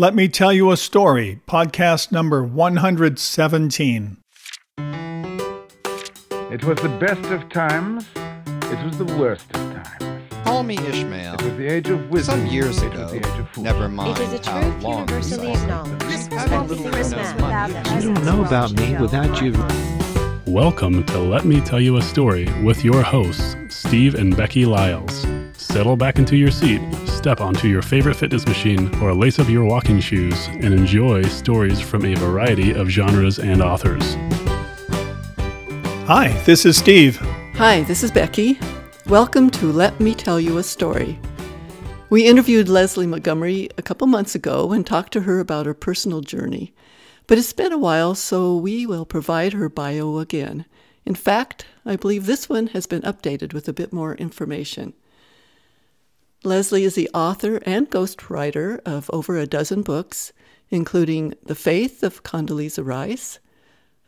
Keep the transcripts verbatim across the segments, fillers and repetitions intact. Let Me Tell You a Story, podcast number one hundred seventeen. It was the best of times. It was the worst of times. Call me Ishmael. It was the age of wisdom. Some years ago. It was the age of never mind. It is a truth universally acknowledged. You don't know about me without you. Welcome to Let Me Tell You a Story with your hosts, Steve and Becky Lyles. Settle back into your seat, step onto your favorite fitness machine, or lace up your walking shoes, and enjoy stories from a variety of genres and authors. Hi, this is Steve. Hi, this is Becky. Welcome to Let Me Tell You a Story. We interviewed Leslie Montgomery a couple months ago and talked to her about her personal journey. But it's been a while, so we will provide her bio again. In fact, I believe this one has been updated with a bit more information. Leslie is the author and ghostwriter of over a dozen books, including The Faith of Condoleezza Rice,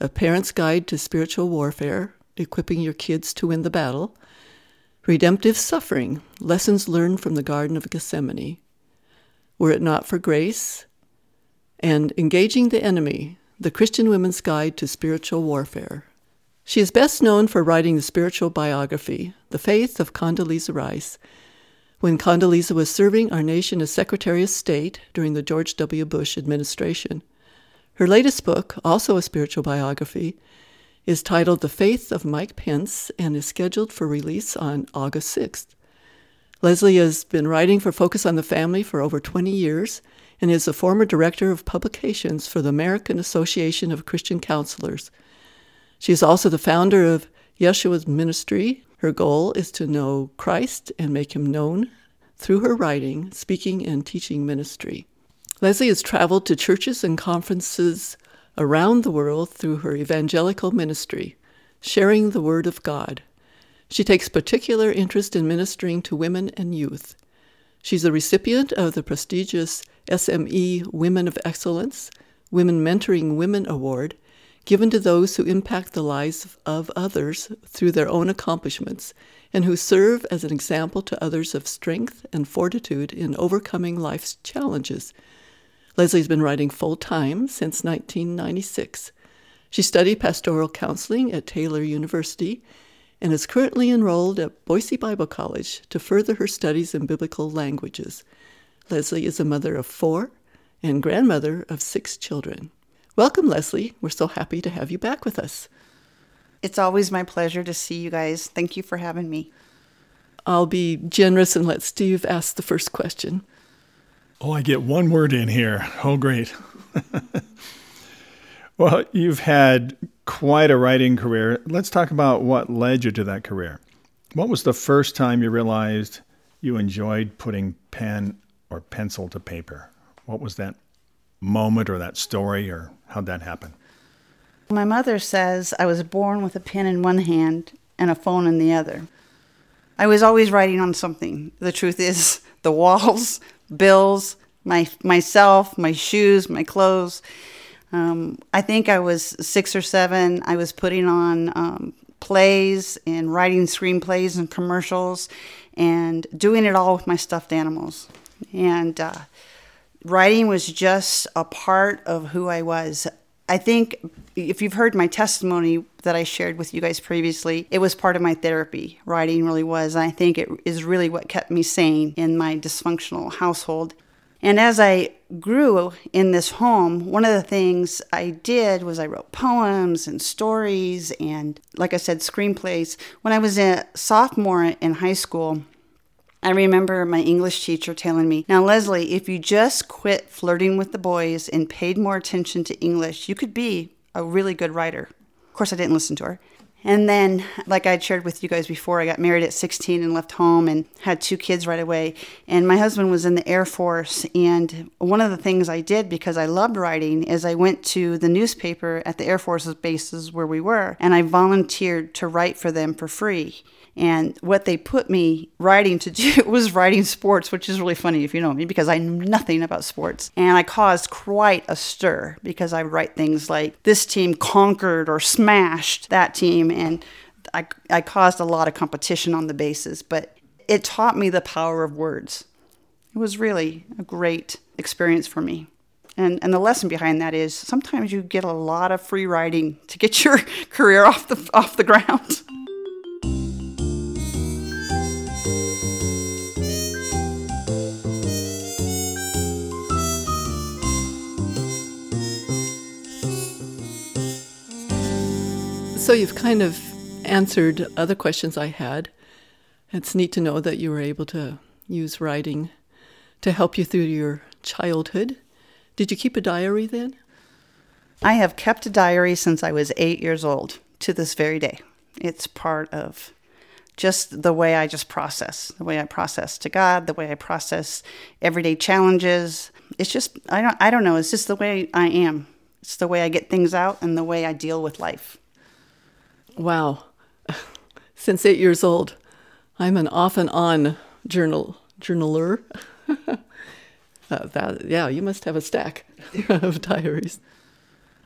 A Parent's Guide to Spiritual Warfare, Equipping Your Kids to Win the Battle, Redemptive Suffering, Lessons Learned from the Garden of Gethsemane, Were It Not for Grace, and Engaging the Enemy, The Christian Women's Guide to Spiritual Warfare. She is best known for writing the spiritual biography, The Faith of Condoleezza Rice, when Condoleezza was serving our nation as Secretary of State during the George W. Bush administration. Her latest book, also a spiritual biography, is titled The Faith of Mike Pence and is scheduled for release on August sixth. Leslie has been writing for Focus on the Family for over twenty years and is a former director of publications for the American Association of Christian Counselors. She is also the founder of Yeshua's Ministry. Her goal is to know Christ and make him known through her writing, speaking, and teaching ministry. Leslie has traveled to churches and conferences around the world through her evangelical ministry, sharing the Word of God. She takes particular interest in ministering to women and youth. She's a recipient of the prestigious S M E Women of Excellence, Women Mentoring Women Award, given to those who impact the lives of others through their own accomplishments and who serve as an example to others of strength and fortitude in overcoming life's challenges. Leslie's been writing full-time since nineteen ninety-six. She studied pastoral counseling at Taylor University and is currently enrolled at Boise Bible College to further her studies in biblical languages. Leslie is a mother of four and grandmother of six children. Welcome, Leslie. We're so happy to have you back with us. It's always my pleasure to see you guys. Thank you for having me. I'll be generous and let Steve ask the first question. Oh, I get one word in here. Oh, great. Well, you've had quite a writing career. Let's talk about what led you to that career. What was the first time you realized you enjoyed putting pen or pencil to paper? What was that moment or that story, or how'd that happen? My mother says I was born with a pen in one hand and a phone in the other. I was always writing on something. The truth is, the walls, bills, my myself, my shoes, my clothes. Um, I think I was six or seven. I was putting on um, plays and writing screenplays and commercials and doing it all with my stuffed animals. And uh, writing was just a part of who I was. I think if you've heard my testimony that I shared with you guys previously, it was part of my therapy. Writing really was. I think it is really what kept me sane in my dysfunctional household. And as I grew in this home, one of the things I did was I wrote poems and stories and, like I said, screenplays. When I was a sophomore in high school, I remember my English teacher telling me, "Now, Leslie, if you just quit flirting with the boys and paid more attention to English, you could be a really good writer." Of course, I didn't listen to her. And then, like I shared with you guys before, I got married at sixteen and left home and had two kids right away. And my husband was in the Air Force. And one of the things I did, because I loved writing, is I went to the newspaper at the Air Force's bases where we were, and I volunteered to write for them for free. And what they put me writing to do was writing sports, which is really funny if you know me, because I knew nothing about sports. And I caused quite a stir because I write things like, "This team conquered or smashed that team." And I, I caused a lot of competition on the bases, but it taught me the power of words. It was really a great experience for me. And and the lesson behind that is sometimes you get a lot of free riding to get your career off the off the ground. So you've kind of answered other questions I had. It's neat to know that you were able to use writing to help you through your childhood. Did you keep a diary then? I have kept a diary since I was eight years old to this very day. It's part of just the way I just process, the way I process to God, the way I process everyday challenges. It's just, I don't, I don't know, it's just the way I am. It's the way I get things out and the way I deal with life. Wow. Since eight years old, I'm an off and on journal journaler. uh, that, yeah, you must have a stack of diaries.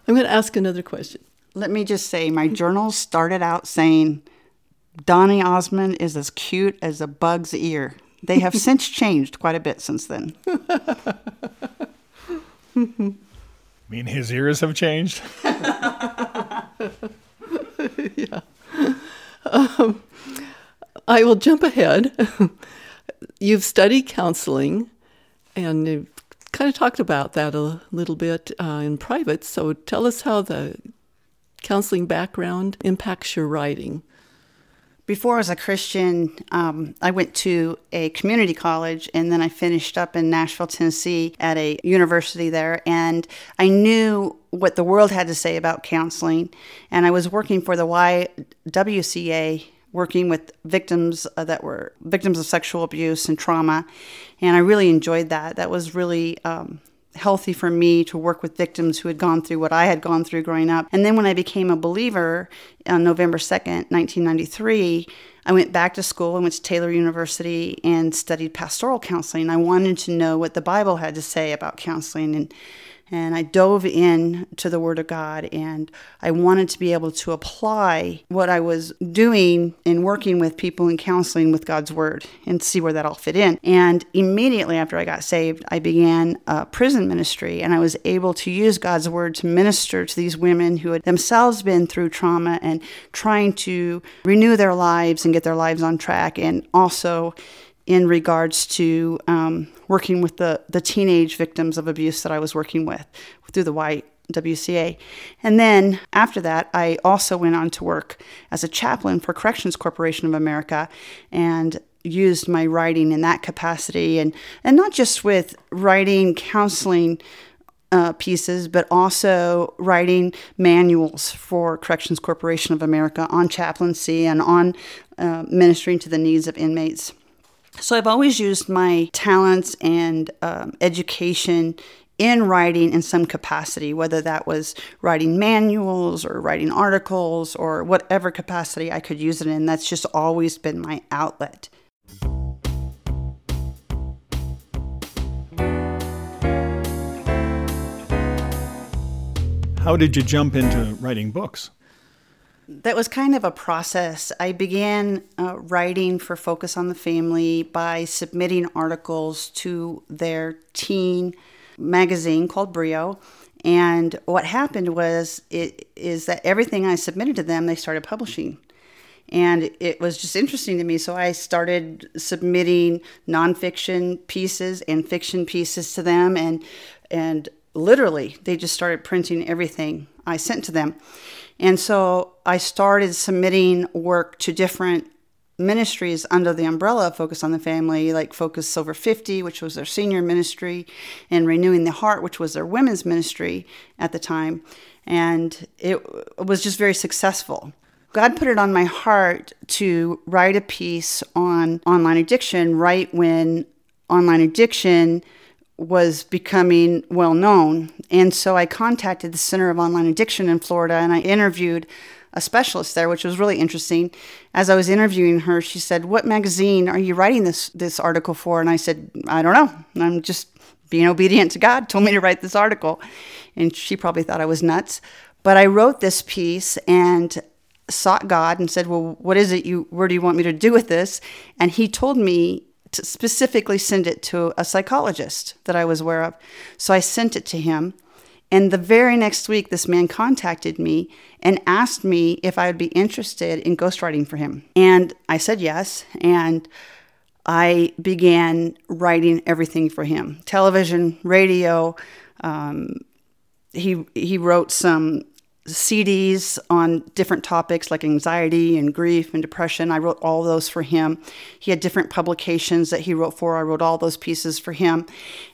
I'm going to ask another question. Let me just say, my journal started out saying, Donny Osmond is as cute as a bug's ear. They have since changed quite a bit since then. I mean, his ears have changed? Yeah. Um, I will jump ahead. You've studied counseling, and you've kind of talked about that a little bit uh, in private. So tell us how the counseling background impacts your writing. Before I was a Christian, um, I went to a community college, and then I finished up in Nashville, Tennessee at a university there. And I knew what the world had to say about counseling. And I was working for the Y W C A, working with victims that were victims of sexual abuse and trauma. And I really enjoyed that. That was really um, healthy for me to work with victims who had gone through what I had gone through growing up. And then when I became a believer on November second, nineteen ninety-three, I went back to school and went to Taylor University and studied pastoral counseling. I wanted to know what the Bible had to say about counseling, and and I dove in to the Word of God, and I wanted to be able to apply what I was doing in working with people in counseling with God's Word and see where that all fit in. And immediately after I got saved, I began a prison ministry, and I was able to use God's Word to minister to these women who had themselves been through trauma and trying to renew their lives and get their lives on track, and also in regards to um, working with the, the teenage victims of abuse that I was working with through the Y W C A. And then after that, I also went on to work as a chaplain for Corrections Corporation of America and used my writing in that capacity, and, and not just with writing counseling Uh, pieces, but also writing manuals for Corrections Corporation of America on chaplaincy and on uh, ministering to the needs of inmates. So I've always used my talents and um, education in writing in some capacity, whether that was writing manuals or writing articles or whatever capacity I could use it in. That's just always been my outlet. How did you jump into writing books? That was kind of a process. I began uh, writing for Focus on the Family by submitting articles to their teen magazine called Brio. And what happened was it is that everything I submitted to them, they started publishing. And it was just interesting to me. So I started submitting nonfiction pieces and fiction pieces to them, and and literally, they just started printing everything I sent to them. And so I started submitting work to different ministries under the umbrella of Focus on the Family, like Focus Silver fifty, which was their senior ministry, and Renewing the Heart, which was their women's ministry at the time. And it was just very successful. God put it on my heart to write a piece on online addiction right when online addiction was becoming well known. And so I contacted the Center of Online Addiction in Florida, and I interviewed a specialist there, which was really interesting. As I was interviewing her, she said, "What magazine are you writing this this article for?" And I said, "I don't know. I'm just being obedient to God, told me to write this article." And she probably thought I was nuts. But I wrote this piece and sought God and said, "Well, what is it you, where do you want me to do with this?" And he told me specifically send it to a psychologist that I was aware of. So I sent it to him. And the very next week, this man contacted me and asked me if I would be interested in ghostwriting for him. And I said yes, and I began writing everything for him. Television, radio, um, he he wrote some C Ds on different topics like anxiety and grief and depression. I wrote all those for him. He had different publications that he wrote for. I wrote all those pieces for him.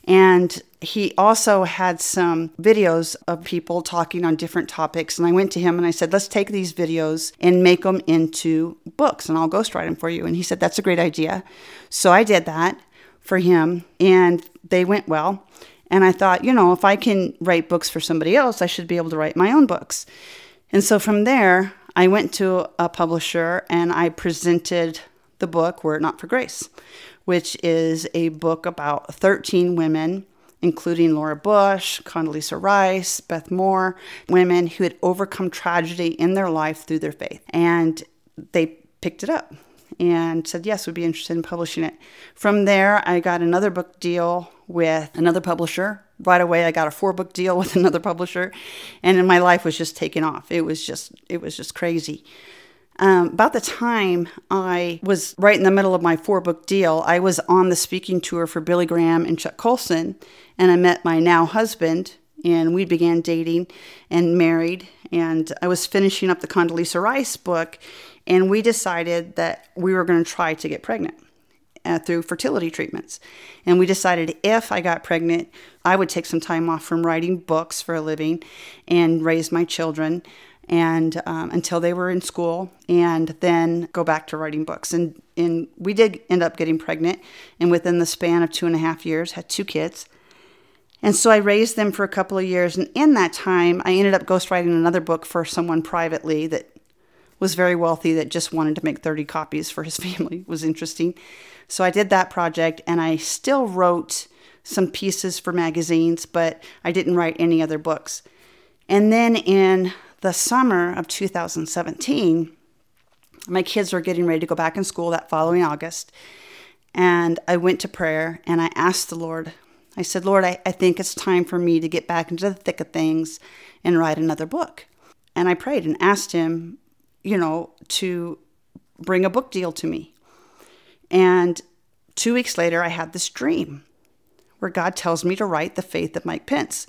And he also had some videos of people talking on different topics. And I went to him and I said, let's take these videos and make them into books and I'll ghostwrite them for you. And he said, that's a great idea. So I did that for him and they went well. And I thought, you know, if I can write books for somebody else, I should be able to write my own books. And so from there, I went to a publisher and I presented the book, Were It Not for Grace, which is a book about thirteen women, including Laura Bush, Condoleezza Rice, Beth Moore, women who had overcome tragedy in their life through their faith. And they picked it up and said, yes, we'd be interested in publishing it. From there, I got another book deal with another publisher. Right away, I got a four-book deal with another publisher, and then my life was just taking off. It was just, it was just crazy. Um, about the time I was right in the middle of my four-book deal, I was on the speaking tour for Billy Graham and Chuck Colson, and I met my now husband, and we began dating and married, and I was finishing up the Condoleezza Rice book, and we decided that we were going to try to get pregnant Uh, through fertility treatments. And we decided if I got pregnant, I would take some time off from writing books for a living and raise my children and um, until they were in school and then go back to writing books. And, and we did end up getting pregnant, and within the span of two and a half years, had two kids. And so I raised them for a couple of years. And in that time, I ended up ghostwriting another book for someone privately that was very wealthy that just wanted to make thirty copies for his family. It was interesting. So I did that project, and I still wrote some pieces for magazines, but I didn't write any other books. And then in the summer of two thousand seventeen, my kids were getting ready to go back in school that following August, and I went to prayer, and I asked the Lord. I said, Lord, I, I think it's time for me to get back into the thick of things and write another book. And I prayed and asked him, you know, to bring a book deal to me. And two weeks later, I had this dream where God tells me to write The Faith of Mike Pence.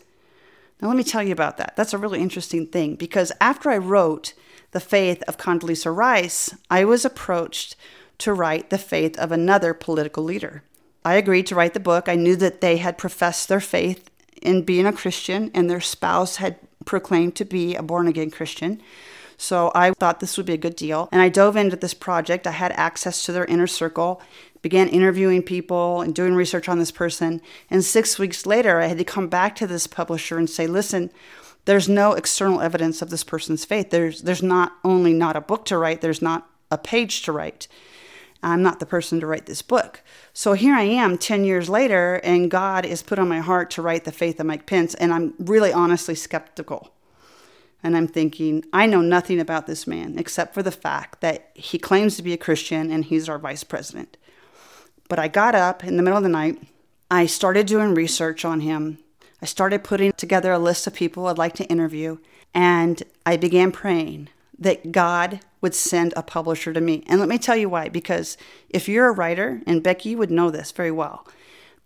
Now, let me tell you about that. That's a really interesting thing, because after I wrote The Faith of Condoleezza Rice, I was approached to write The Faith of another political leader. I agreed to write the book. I knew that they had professed their faith in being a Christian, and their spouse had proclaimed to be a born-again Christian. So I thought this would be a good deal. And I dove into this project. I had access to their inner circle, began interviewing people and doing research on this person. And six weeks later, I had to come back to this publisher and say, listen, there's no external evidence of this person's faith. There's there's not only not a book to write, there's not a page to write. I'm not the person to write this book. So here I am ten years later, and God has put on my heart to write The Faith of Mike Pence. And I'm really honestly skeptical. And I'm thinking, I know nothing about this man except for the fact that he claims to be a Christian and he's our vice president. But I got up in the middle of the night. I started doing research on him. I started putting together a list of people I'd like to interview. And I began praying that God would send a publisher to me. And let me tell you why. Because if you're a writer, and Becky, you would know this very well,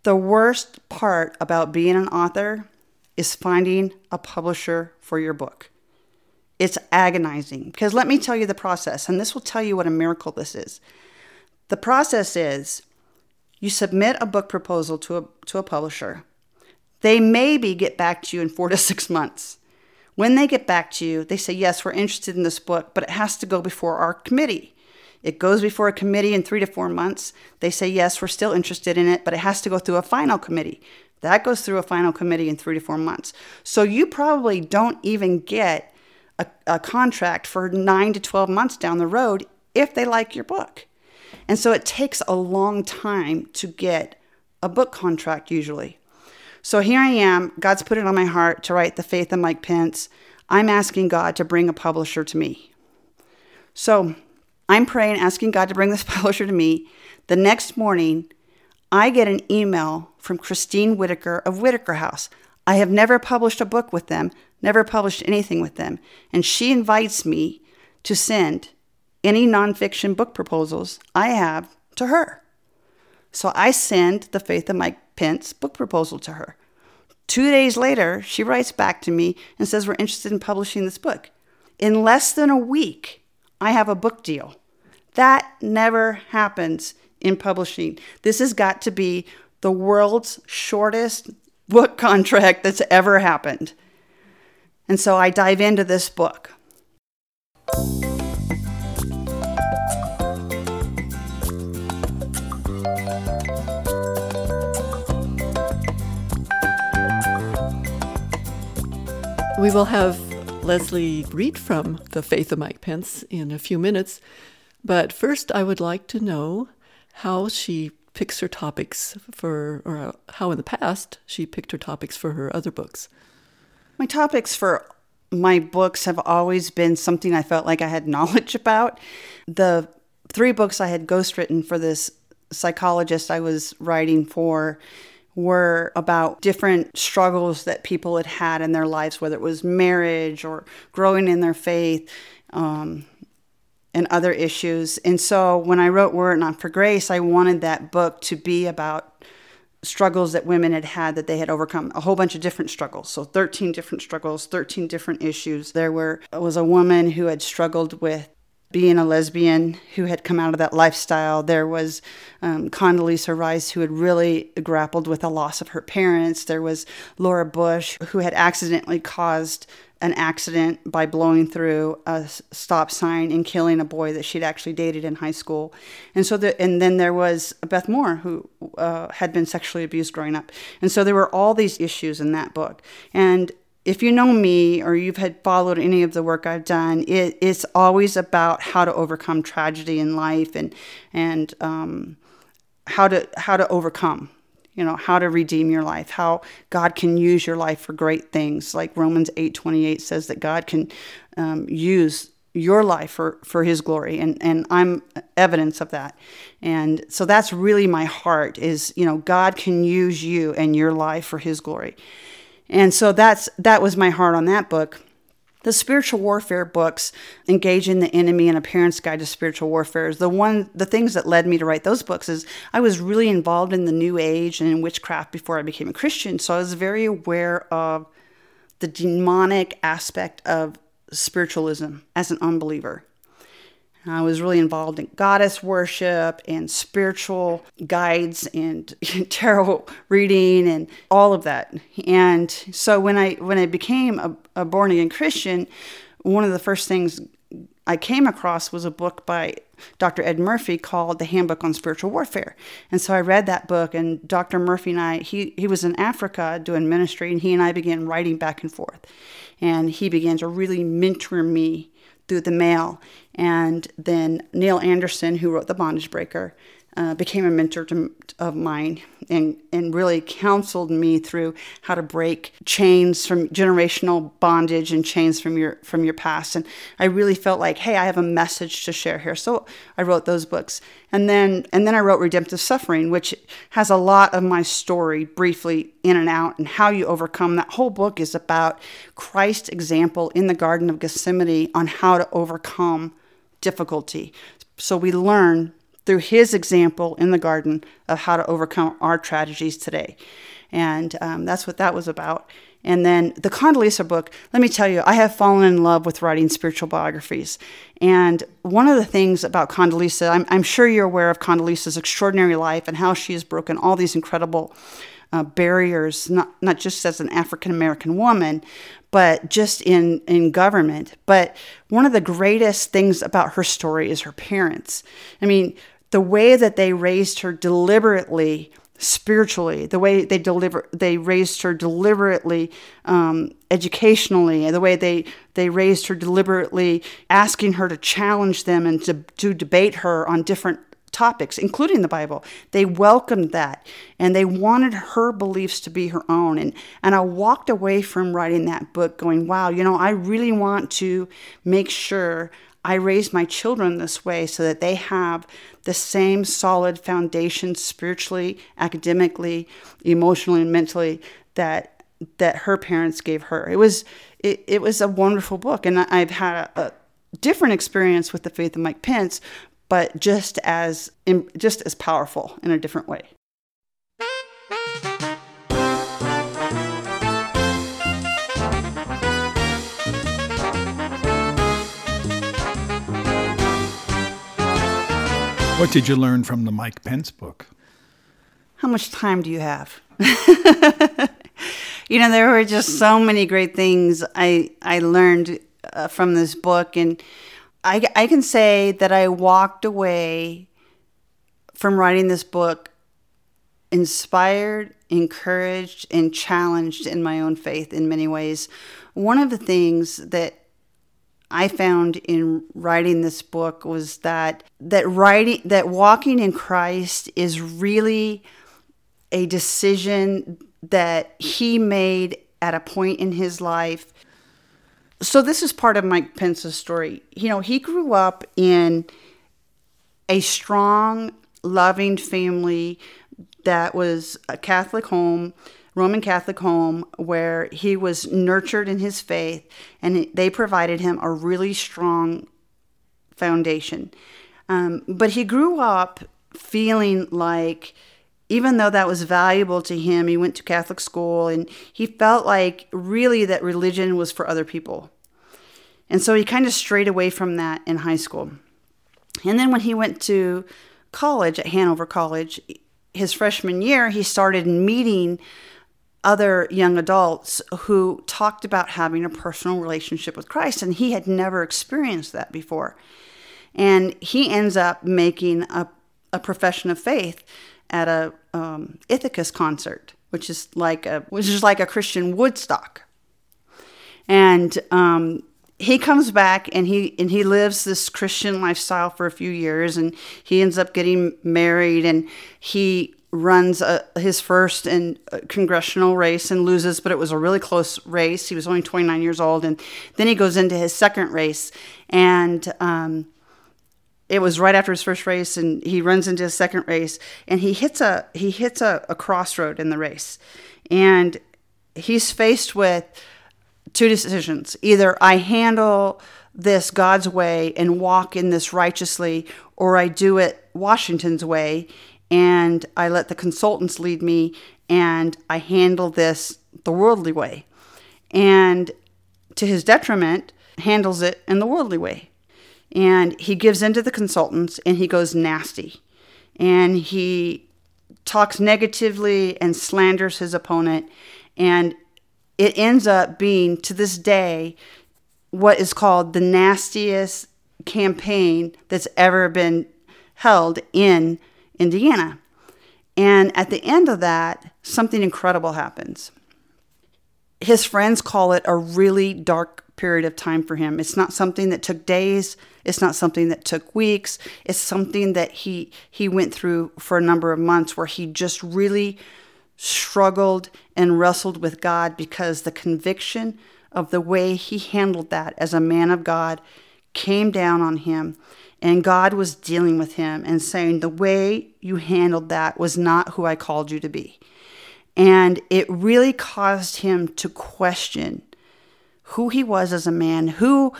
the worst part about being an author is finding a publisher for your book. It's agonizing, because let me tell you the process, and this will tell you what a miracle this is. The process is you submit a book proposal to a, to a publisher. They maybe get back to you in four to six months. When they get back to you, they say, yes, we're interested in this book, but it has to go before our committee. It goes before a committee in three to four months. They say, yes, we're still interested in it, but it has to go through a final committee. That goes through a final committee in three to four months. So you probably don't even get A, a contract for nine to twelve months down the road if they like your book. And so it takes a long time to get a book contract usually. So here I am. God's put it on my heart to write The Faith of Mike Pence. I'm asking God to bring a publisher to me. So I'm praying, asking God to bring this publisher to me. The next morning, I get an email from Christine Whitaker of Whitaker House. I have never published a book with them, never published anything with them. And she invites me to send any nonfiction book proposals I have to her. So I send The Faith of Mike Pence book proposal to her. Two days later, she writes back to me and says, we're interested in publishing this book. In less than a week, I have a book deal. That never happens in publishing. This has got to be the world's shortest book contract that's ever happened. And so I dive into this book. We will have Leslie read from The Faith of Mike Pence in a few minutes, but first I would like to know how she picks her topics for, or how in the past she picked her topics for her other books. My topics for my books have always been something I felt like I had knowledge about. The three books I had ghostwritten for this psychologist I was writing for were about different struggles that people had had in their lives, whether it was marriage or growing in their faith um, and other issues. And so when I wrote Were It Not for Grace, I wanted that book to be about struggles that women had had that they had overcome, a whole bunch of different struggles. So thirteen different struggles, thirteen different issues. There were was a woman who had struggled with being a lesbian who had come out of that lifestyle. There was um, Condoleezza Rice, who had really grappled with the loss of her parents. There was Laura Bush, who had accidentally caused an accident by blowing through a stop sign and killing a boy that she'd actually dated in high school. And so, the, and then there was Beth Moore, who uh, had been sexually abused growing up. And so there were all these issues in that book. And if you know me or you've had followed any of the work I've done, it, it's always about how to overcome tragedy in life and and um, how to how to overcome, you know, how to redeem your life, how God can use your life for great things. Like Romans eight twenty-eight says that God can um, use your life for, for his glory. And, and I'm evidence of that. And so that's really my heart is, you know, God can use you and your life for his glory. And so that's that was my heart on that book. The spiritual warfare books, Engaging the Enemy and A Parent's Guide to Spiritual Warfare, is the one the things that led me to write those books is I was really involved in the New Age and in witchcraft before I became a Christian. So I was very aware of the demonic aspect of spiritualism as an unbeliever. I was really involved in goddess worship and spiritual guides and tarot reading and all of that. And so when I when I became a, a born-again Christian, one of the first things I came across was a book by Doctor Ed Murphy called The Handbook on Spiritual Warfare. And so I read that book, and Doctor Murphy and I, he, he was in Africa doing ministry, and he and I began writing back and forth. And he began to really mentor me through the mail. And then Neil Anderson, who wrote The Bondage Breaker, uh, became a mentor to, of mine and, and really counseled me through how to break chains from generational bondage and chains from your from your past. And I really felt like, hey, I have a message to share here. So I wrote those books. And then and then I wrote Redemptive Suffering, which has a lot of my story briefly in and out and how you overcome. That whole book is about Christ's example in the Garden of Gethsemane on how to overcome difficulty. So we learn through his example in the garden of how to overcome our tragedies today. And um, that's what that was about. And then the Condoleezza book, let me tell you, I have fallen in love with writing spiritual biographies. And one of the things about Condoleezza, I'm, I'm sure you're aware of Condoleezza's extraordinary life and how she has broken all these incredible uh, barriers, not, not just as an African-American woman, but just in, in government. But one of the greatest things about her story is her parents. I mean, the way that they raised her deliberately spiritually, the way they deliver, they raised her deliberately um, educationally, the way they, they raised her deliberately asking her to challenge them and to, to debate her on different topics, including the Bible. They welcomed that, and they wanted her beliefs to be her own. And, and I walked away from writing that book going, wow, you know, I really want to make sure I raise my children this way so that they have the same solid foundation spiritually, academically, emotionally, and mentally that that her parents gave her. It was it, it was a wonderful book, and I've had a, a different experience with The Faith of Mike Pence, but just as just as powerful in a different way. What did you learn from the Mike Pence book? How much time do you have? You know, there were just so many great things I I learned uh, from this book, and I, I can say that I walked away from writing this book inspired, encouraged, and challenged in my own faith in many ways. One of the things that I found in writing this book was that that writing that walking in Christ is really a decision that he made at a point in his life. So this is part of Mike Pence's story. You know, he grew up in a strong, loving family that was a Catholic home. Roman Catholic home where he was nurtured in his faith, and they provided him a really strong foundation. Um, but he grew up feeling like, even though that was valuable to him, he went to Catholic school, and he felt like really that religion was for other people. And so he kind of strayed away from that in high school. And then when he went to college at Hanover College, his freshman year, he started meeting other young adults who talked about having a personal relationship with Christ, and he had never experienced that before. And he ends up making a, a profession of faith at a um, Ithacus concert, which is like a which is like a Christian Woodstock. And um, he comes back and he and he lives this Christian lifestyle for a few years, and he ends up getting married, and he runs a, his first in congressional race and loses, but it was a really close race. He was only twenty-nine years old, and then he goes into his second race, and um, it was right after his first race, and he runs into his second race, and he hits a he hits a, a crossroad in the race, and he's faced with two decisions. Either I handle this God's way and walk in this righteously, or I do it Washington's way and I let the consultants lead me and I handle this the worldly way. And to his detriment, handles it in the worldly way. And he gives in to the consultants and he goes nasty. And he talks negatively and slanders his opponent, and it ends up being, to this day, what is called the nastiest campaign that's ever been held in Indiana. And at the end of that, something incredible happens. His friends call it a really dark period of time for him. It's not something that took days. It's not something that took weeks. It's something that he, he went through for a number of months where he just really struggled and wrestled with God, because the conviction of the way he handled that as a man of God came down on him, and God was dealing with him and saying, the way you handled that was not who I called you to be. And it really caused him to question who he was as a man, who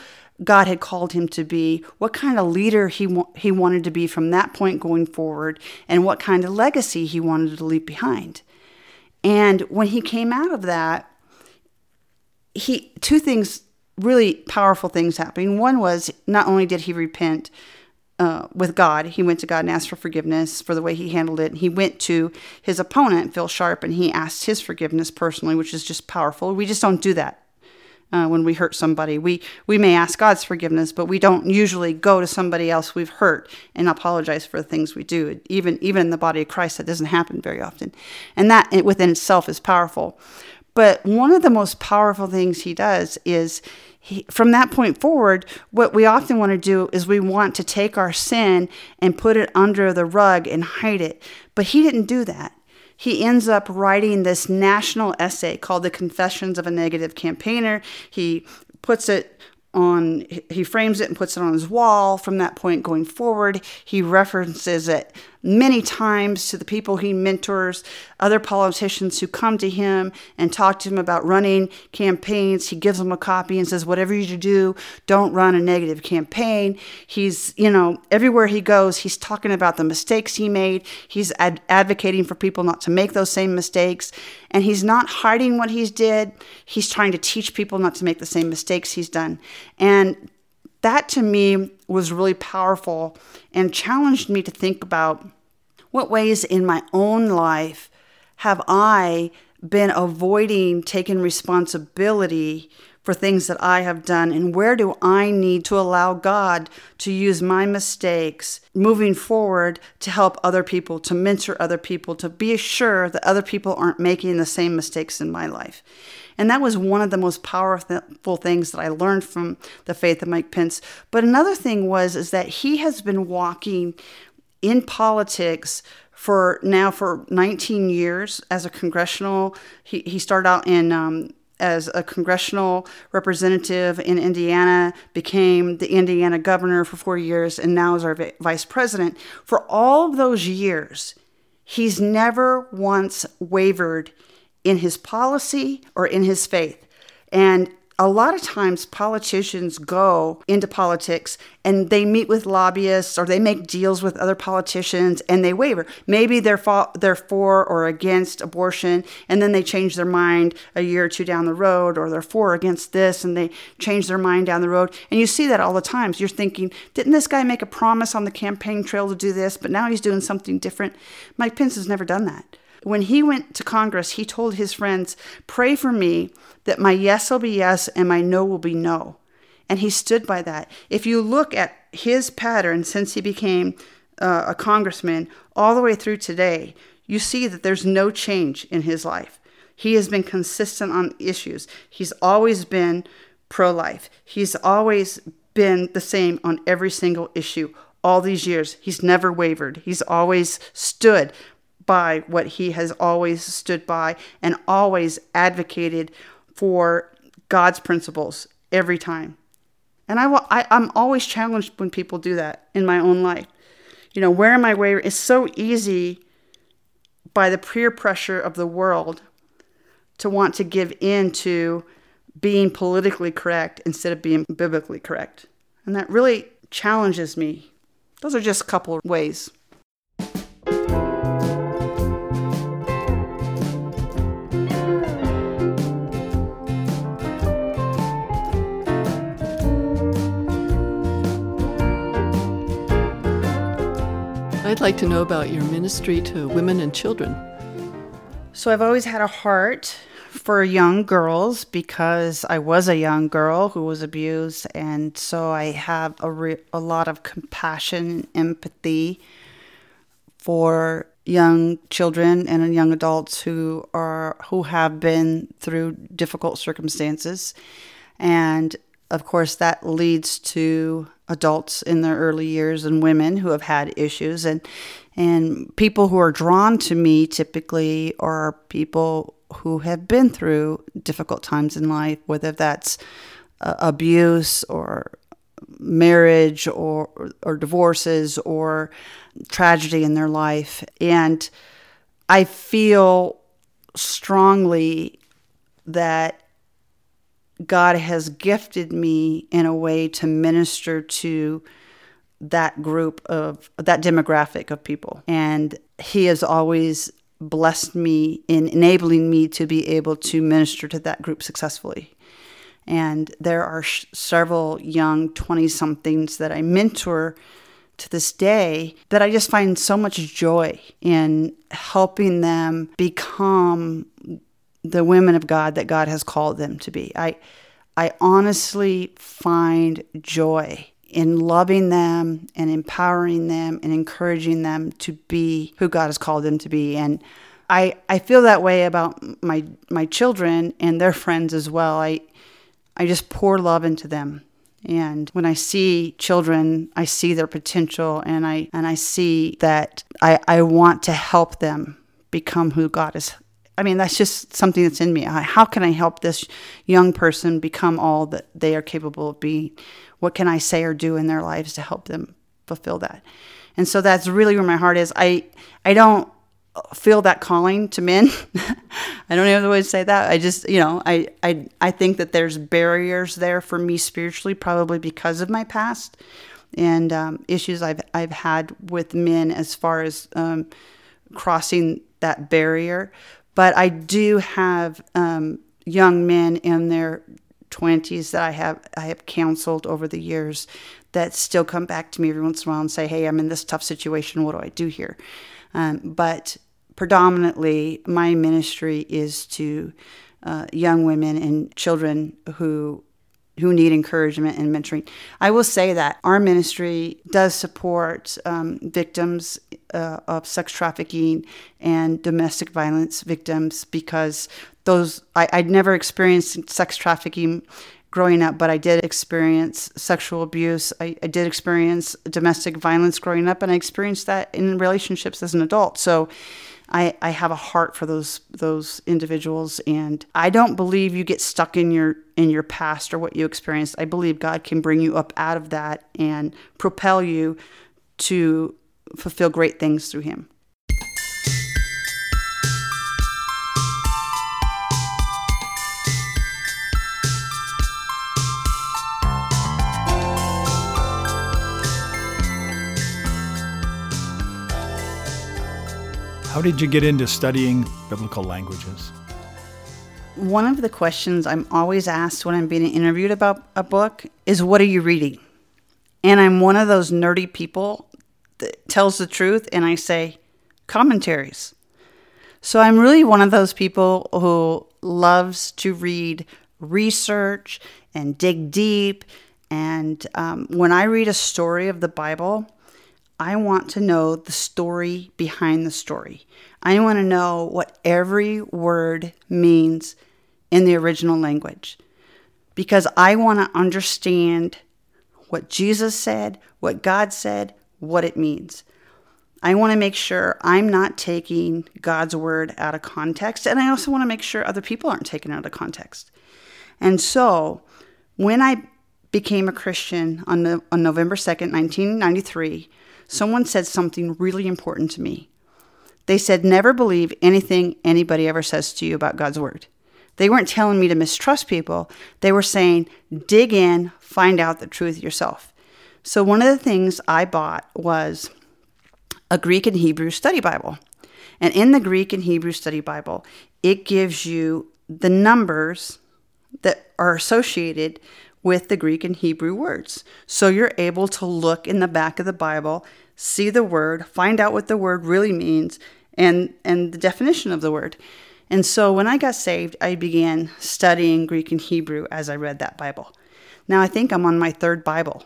God had called him to be, what kind of leader he wa- he wanted to be from that point going forward, and what kind of legacy he wanted to leave behind. And when he came out of that, he two things, really powerful things happened. One was, not only did he repent uh, with God, he went to God and asked for forgiveness for the way he handled it. And he went to his opponent, Phil Sharp, and he asked his forgiveness personally, which is just powerful. We just don't do that uh, when we hurt somebody. We, we may ask God's forgiveness, but we don't usually go to somebody else we've hurt and apologize for the things we do. Even, even in the body of Christ, that doesn't happen very often. And that within itself is powerful. But one of the most powerful things he does is, he, from that point forward, what we often want to do is we want to take our sin and put it under the rug and hide it. But he didn't do that. He ends up writing this national essay called The Confessions of a Negative Campaigner. He puts it on, he frames it and puts it on his wall. From that point going forward, he references it many times to the people he mentors, other politicians who come to him and talk to him about running campaigns. He gives them a copy and says, whatever you do, don't run a negative campaign. He's, you know, everywhere he goes, he's talking about the mistakes he made. He's ad- advocating for people not to make those same mistakes. And he's not hiding what he's did. He's trying to teach people not to make the same mistakes he's done. And that, to me, was really powerful and challenged me to think about what ways in my own life have I been avoiding taking responsibility for things that I have done, and where do I need to allow God to use my mistakes moving forward to help other people, to mentor other people, to be sure that other people aren't making the same mistakes in my life. And that was one of the most powerful things that I learned from the faith of Mike Pence. But another thing was is that he has been walking in politics for now for nineteen years as a congressional. He, he started out in um, as a congressional representative in Indiana, became the Indiana governor for four years, and now is our vice president. For all of those years, he's never once wavered in his policy or in his faith. And a lot of times politicians go into politics and they meet with lobbyists or they make deals with other politicians and they waver. Maybe they're for, they're for or against abortion, and then they change their mind a year or two down the road, or they're for or against this and they change their mind down the road. And you see that all the time. So you're thinking, didn't this guy make a promise on the campaign trail to do this, but now he's doing something different? Mike Pence has never done that. When he went to Congress, he told his friends, pray for me that my yes will be yes and my no will be no. And he stood by that. If you look at his pattern since he became uh, a congressman all the way through today, you see that there's no change in his life. He has been consistent on issues. He's always been pro-life. He's always been the same on every single issue all these years. He's never wavered. He's always stood by what he has always stood by and always advocated for God's principles every time. And I will, I, I'm always challenged when people do that in my own life. You know, where am I wavering? It's so easy by the peer pressure of the world to want to give in to being politically correct instead of being biblically correct. And that really challenges me. Those are just a couple of ways. I'd like to know about your ministry to women and children. So I've always had a heart for young girls because I was a young girl who was abused, and so I have a, re- a lot of compassion and empathy for young children and young adults who are who have been through difficult circumstances. And of course, that leads to adults in their early years and women who have had issues. And and people who are drawn to me typically are people who have been through difficult times in life, whether that's uh, abuse or marriage or, or divorces or tragedy in their life. And I feel strongly that God has gifted me in a way to minister to that group of, that demographic of people. And he has always blessed me in enabling me to be able to minister to that group successfully. And there are sh- several young twenty-somethings that I mentor to this day that I just find so much joy in helping them become the women of God that God has called them to be. I I honestly find joy in loving them and empowering them and encouraging them to be who God has called them to be. And I I feel that way about my my children and their friends as well. I I just pour love into them. And when I see children, I see their potential, and I and I see that I, I want to help them become who God has I mean, that's just something that's in me. I, how can I help this young person become all that they are capable of being? What can I say or do in their lives to help them fulfill that? And so that's really where my heart is. I I don't feel that calling to men. I don't know the way to say that. I just, you know, I, I, I think that there's barriers there for me spiritually, probably because of my past and um, issues I've I've had with men as far as um, crossing that barrier. But I do have um, young men in their twenties that I have I have counseled over the years that still come back to me every once in a while and say, hey, I'm in this tough situation. What do I do here? Um, but predominantly, my ministry is to uh, young women and children who who need encouragement and mentoring. I will say that our ministry does support um, victims uh, of sex trafficking and domestic violence victims, because those I, I'd never experienced sex trafficking growing up, but I did experience sexual abuse. I, I did experience domestic violence growing up, and I experienced that in relationships as an adult. So I, I have a heart for those those individuals, and I don't believe you get stuck in your in your past or what you experienced. I believe God can bring you up out of that and propel you to fulfill great things through Him. How did you get into studying biblical languages? One of the questions I'm always asked when I'm being interviewed about a book is, what are you reading? And I'm one of those nerdy people that tells the truth, and I say, commentaries. So I'm really one of those people who loves to read research and dig deep. And um, when I read a story of the Bible, I want to know the story behind the story. I want to know what every word means in the original language, because I want to understand what Jesus said, what God said, what it means. I want to make sure I'm not taking God's word out of context, and I also want to make sure other people aren't taken out of context. And so when I became a Christian on, the, on November second, nineteen ninety-three, someone said something really important to me. They said, never believe anything anybody ever says to you about God's word. They weren't telling me to mistrust people. They were saying, dig in, find out the truth yourself. So one of the things I bought was a Greek and Hebrew study Bible. And in the Greek and Hebrew study Bible, it gives you the numbers that are associated with the Greek and Hebrew words. So you're able to look in the back of the Bible, see the word, find out what the word really means, and, and the definition of the word. And so when I got saved, I began studying Greek and Hebrew as I read that Bible. Now I think I'm on my third Bible.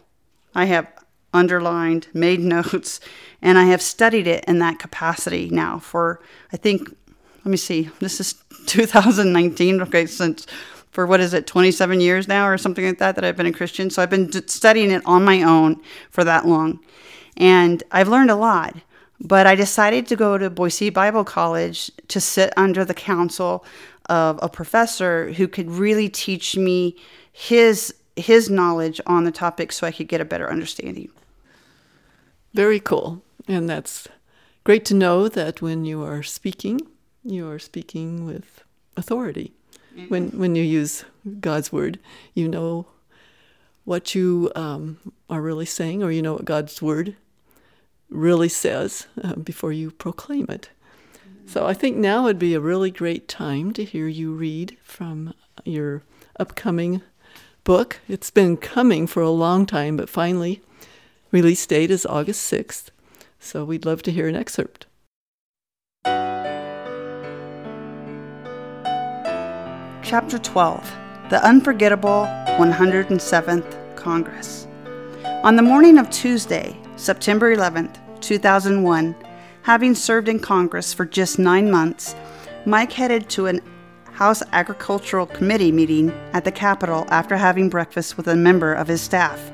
I have underlined, made notes, and I have studied it in that capacity now for, I think, let me see, this is two thousand nineteen, okay, since for what is it, twenty-seven years now or something like that, that I've been a Christian. So I've been studying it on my own for that long. And I've learned a lot. But I decided to go to Boise Bible College to sit under the counsel of a professor who could really teach me his his knowledge on the topic so I could get a better understanding. Very cool. And that's great to know that when you are speaking, you are speaking with authority. When when you use God's word, you know what you um, are really saying, or you know what God's word really says uh, before you proclaim it. So I think now would be a really great time to hear you read from your upcoming book. It's been coming for a long time, but finally, release date is August sixth. So we'd love to hear an excerpt. Chapter twelve, The Unforgettable one hundred seventh Congress. On the morning of Tuesday, September eleventh, two thousand one, having served in Congress for just nine months, Mike headed to a House Agricultural Committee meeting at the Capitol after having breakfast with a member of his staff.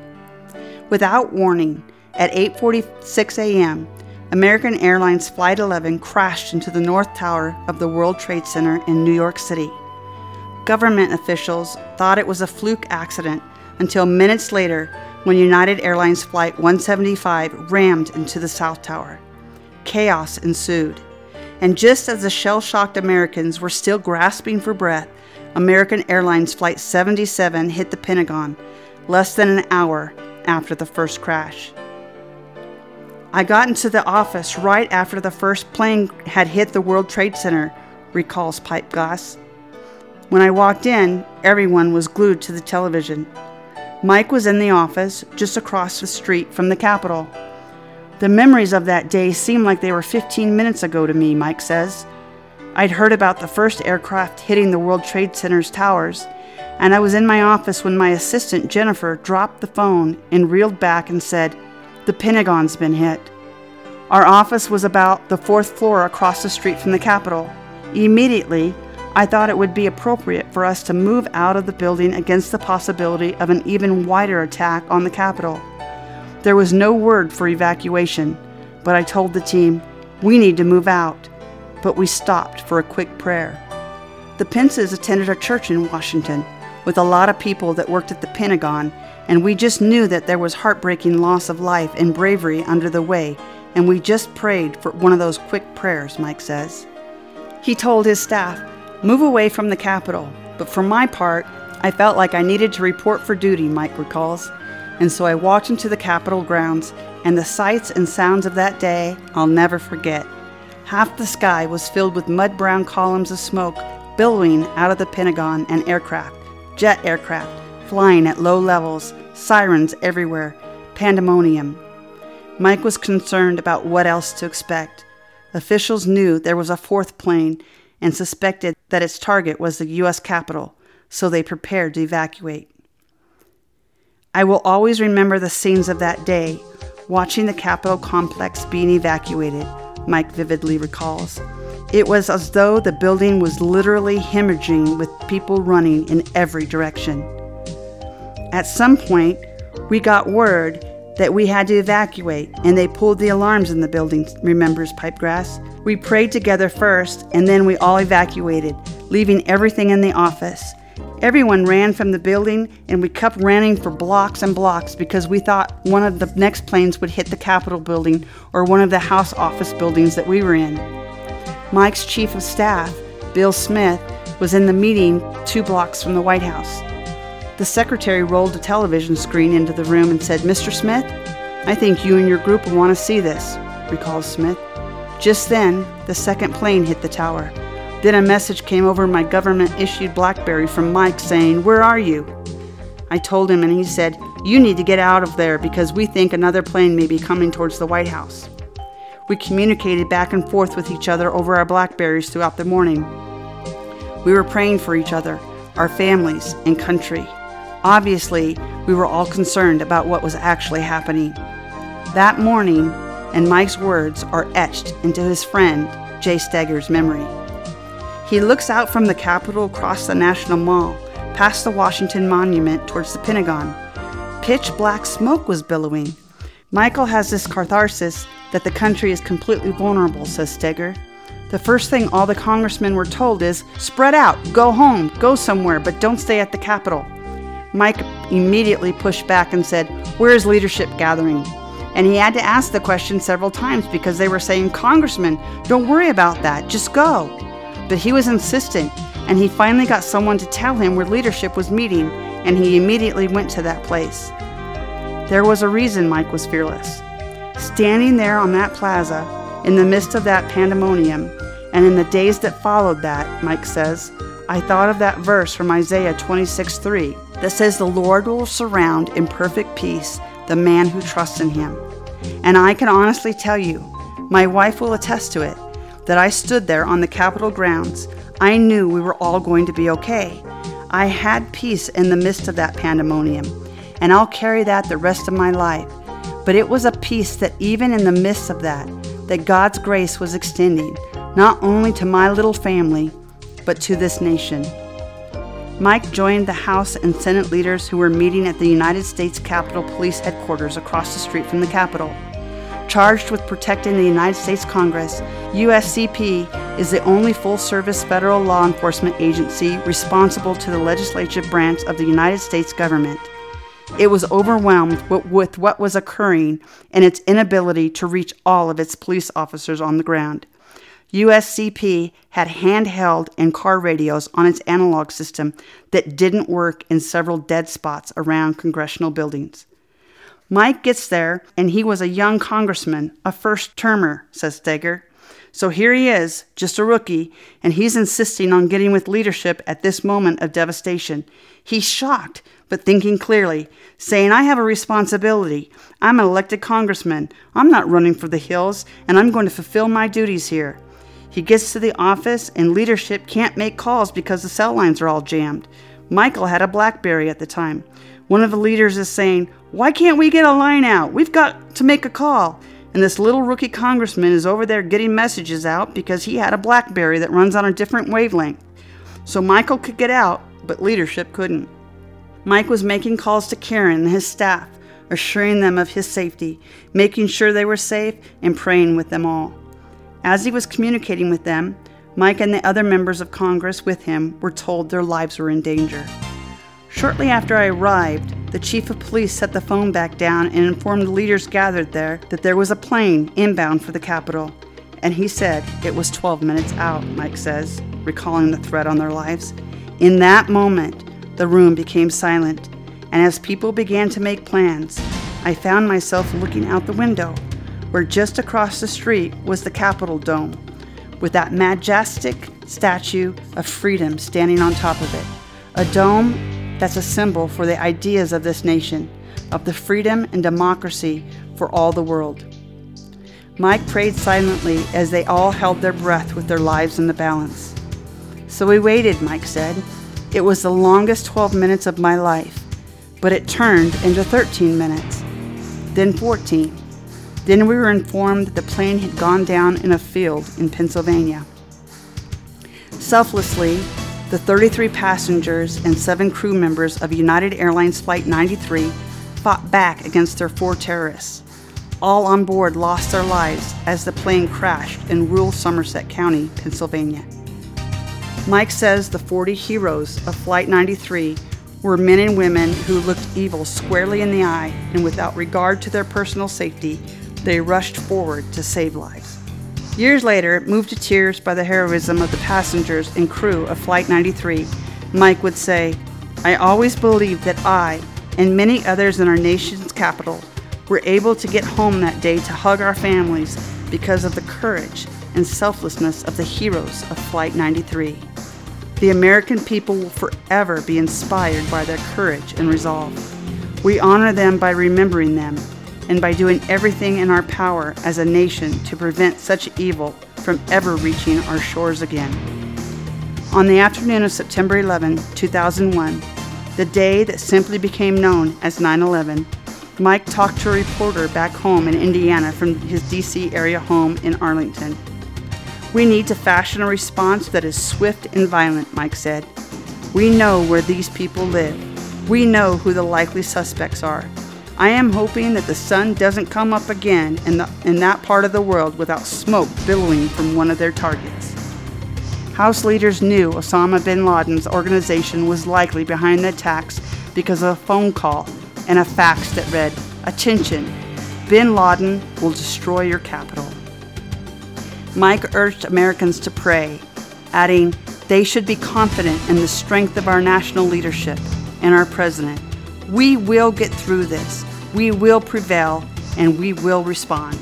Without warning, at eight forty-six a.m., American Airlines Flight eleven crashed into the North Tower of the World Trade Center in New York City. Government officials thought it was a fluke accident until minutes later when United Airlines Flight one seventy-five rammed into the South Tower. Chaos ensued. And just as the shell-shocked Americans were still grasping for breath, American Airlines Flight seventy-seven hit the Pentagon less than an hour after the first crash. I got into the office right after the first plane had hit the World Trade Center, recalls Pipe Goss. When I walked in, everyone was glued to the television. Mike was in the office just across the street from the Capitol. The memories of that day seem like they were fifteen minutes ago to me, Mike says. I'd heard about the first aircraft hitting the World Trade Center's towers, and I was in my office when my assistant, Jennifer, dropped the phone and reeled back and said, "The Pentagon's been hit." Our office was about the fourth floor across the street from the Capitol. Immediately, I thought it would be appropriate for us to move out of the building against the possibility of an even wider attack on the Capitol. There was no word for evacuation, but I told the team, "We need to move out," but we stopped for a quick prayer. The Pences attended a church in Washington with a lot of people that worked at the Pentagon, and we just knew that there was heartbreaking loss of life and bravery under the way, and we just prayed for one of those quick prayers, Mike says. He told his staff, "Move away from the Capitol," but for my part, I felt like I needed to report for duty, Mike recalls. And so I walked into the Capitol grounds, and the sights and sounds of that day I'll never forget. Half the sky was filled with mud-brown columns of smoke billowing out of the Pentagon, and aircraft, jet aircraft, flying at low levels, sirens everywhere, pandemonium. Mike was concerned about what else to expect. Officials knew there was a fourth plane and suspected that its target was the U S Capitol, so they prepared to evacuate. I will always remember the scenes of that day, watching the Capitol complex being evacuated, Mike vividly recalls. It was as though the building was literally hemorrhaging with people running in every direction. At some point, we got word that we had to evacuate, and they pulled the alarms in the building, remembers Pipegrass. We prayed together first, and then we all evacuated, leaving everything in the office. Everyone ran from the building, and we kept running for blocks and blocks because we thought one of the next planes would hit the Capitol building or one of the House office buildings that we were in. Mike's chief of staff, Bill Smith, was in the meeting two blocks from the White House. The secretary rolled a television screen into the room and said, "Mister Smith, I think you and your group will want to see this," recalls Smith. Just then, the second plane hit the tower. Then a message came over my government-issued BlackBerry from Mike saying, "Where are you?" I told him, and he said, "You need to get out of there because we think another plane may be coming towards the White House." We communicated back and forth with each other over our BlackBerries throughout the morning. We were praying for each other, our families, and country. Obviously, we were all concerned about what was actually happening. That morning, and Mike's words are etched into his friend Jay Steger's memory. He looks out from the Capitol across the National Mall, past the Washington Monument towards the Pentagon. Pitch black smoke was billowing. "Michael has this catharsis that the country is completely vulnerable," says Steger. "The first thing all the congressmen were told is, spread out, go home, go somewhere, but don't stay at the Capitol." Mike immediately pushed back and said, "Where is leadership gathering?" And he had to ask the question several times because they were saying, "Congressman, don't worry about that, just go." But he was insistent, and he finally got someone to tell him where leadership was meeting, and he immediately went to that place. There was a reason Mike was fearless. Standing there on that plaza, in the midst of that pandemonium, and in the days that followed that, Mike says, I thought of that verse from Isaiah twenty-six three that says, "The Lord will surround in perfect peace the man who trusts in him." And I can honestly tell you, my wife will attest to it, that I stood there on the Capitol grounds. I knew we were all going to be okay. I had peace in the midst of that pandemonium, and I'll carry that the rest of my life. But it was a peace that even in the midst of that, that God's grace was extending, not only to my little family, but to this nation. Mike joined the House and Senate leaders who were meeting at the United States Capitol Police Headquarters across the street from the Capitol. charged with protecting the United States Congress, U S C P is the only full-service federal law enforcement agency responsible to the legislative branch of the United States government. It was overwhelmed with what was occurring and its inability to reach all of its police officers on the ground. U S C P had handheld and car radios on its analog system that didn't work in several dead spots around congressional buildings. Mike gets there, and he was a young congressman, a first-termer, says Steger. So here he is, just a rookie, and he's insisting on getting with leadership at this moment of devastation. He's shocked, but thinking clearly, saying, I have a responsibility. I'm an elected congressman. I'm not running for the hills, and I'm going to fulfill my duties here. He gets to the office, and leadership can't make calls because the cell lines are all jammed. Michael had a BlackBerry at the time. One of the leaders is saying, why can't we get a line out? We've got to make a call. And this little rookie congressman is over there getting messages out because he had a BlackBerry that runs on a different wavelength. So Michael could get out, but leadership couldn't. Mike was making calls to Karen and his staff, assuring them of his safety, making sure they were safe, and praying with them all. As he was communicating with them, Mike and the other members of Congress with him were told their lives were in danger. Shortly after I arrived, the chief of police set the phone back down and informed leaders gathered there that there was a plane inbound for the Capitol. And he said it was twelve minutes out, Mike says, recalling the threat on their lives. In that moment, the room became silent, and as people began to make plans, I found myself looking out the window, where just across the street was the Capitol dome, with that majestic statue of freedom standing on top of it. A dome that's a symbol for the ideas of this nation, of the freedom and democracy for all the world. Mike prayed silently as they all held their breath with their lives in the balance. So we waited, Mike said. It was the longest twelve minutes of my life, but it turned into thirteen minutes, then fourteen. Then we were informed that the plane had gone down in a field in Pennsylvania. Selflessly, the thirty-three passengers and seven crew members of United Airlines Flight ninety-three fought back against their four terrorists. All on board lost their lives as the plane crashed in rural Somerset County, Pennsylvania. Mike says the forty heroes of Flight ninety-three were men and women who looked evil squarely in the eye, and without regard to their personal safety, they rushed forward to save lives. Years later, moved to tears by the heroism of the passengers and crew of Flight ninety-three, Mike would say, I always believed that I, and many others in our nation's capital, were able to get home that day to hug our families because of the courage and selflessness of the heroes of Flight ninety-three. The American people will forever be inspired by their courage and resolve. We honor them by remembering them and by doing everything in our power as a nation to prevent such evil from ever reaching our shores again. On the afternoon of September eleventh, two thousand one, the day that simply became known as nine eleven, Mike talked to a reporter back home in Indiana from his D C area home in Arlington. We need to fashion a response that is swift and violent, Mike said. We know where these people live. We know who the likely suspects are. I am hoping that the sun doesn't come up again in, the, in that part of the world without smoke billowing from one of their targets. House leaders knew Osama bin Laden's organization was likely behind the attacks because of a phone call and a fax that read, Attention, bin Laden will destroy your capital. Mike urged Americans to pray, adding, they should be confident in the strength of our national leadership and our president. We will get through this, we will prevail, and we will respond.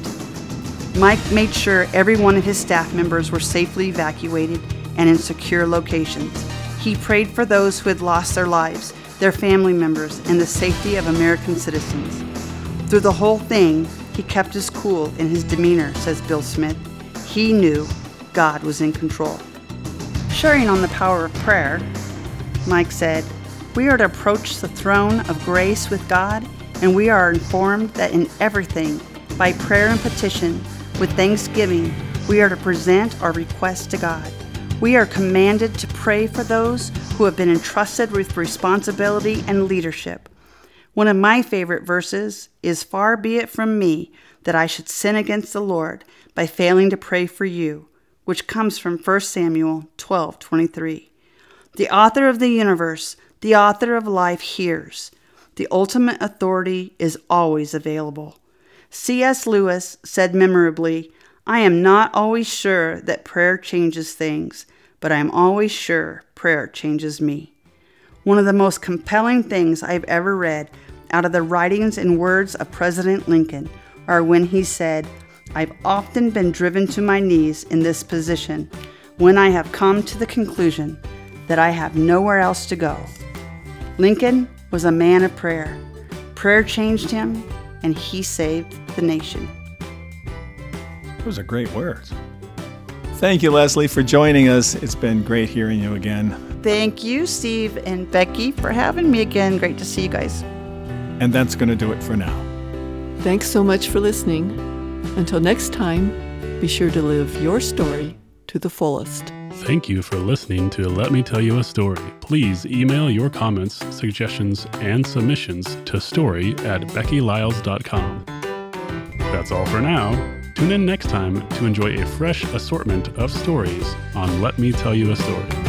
Mike made sure every one of his staff members were safely evacuated and in secure locations. He prayed for those who had lost their lives, their family members, and the safety of American citizens. Through the whole thing, he kept his cool in his demeanor, says Bill Smith. He knew God was in control. Sharing on the power of prayer, Mike said, we are to approach the throne of grace with God, and we are informed that in everything, by prayer and petition, with thanksgiving, we are to present our requests to God. We are commanded to pray for those who have been entrusted with responsibility and leadership. One of my favorite verses is, "Far be it from me that I should sin against the Lord by failing to pray for you," which comes from First Samuel twelve twenty-three. The author of the universe, the author of life, hears. The ultimate authority is always available. C S Lewis said memorably, "I am not always sure that prayer changes things, but I am always sure prayer changes me." One of the most compelling things I've ever read out of the writings and words of President Lincoln are when he said, "I've often been driven to my knees in this position when I have come to the conclusion that I have nowhere else to go." Lincoln was a man of prayer. Prayer changed him, and he saved the nation. Those are great words. Thank you, Leslie, for joining us. It's been great hearing you again. Thank you, Steve and Becky, for having me again. Great to see you guys. And that's going to do it for now. Thanks so much for listening. Until next time, be sure to live your story to the fullest. Thank you for listening to Let Me Tell You a Story. Please email your comments, suggestions, and submissions to story at becky lyles dot com. That's all for now. Tune in next time to enjoy a fresh assortment of stories on Let Me Tell You a Story.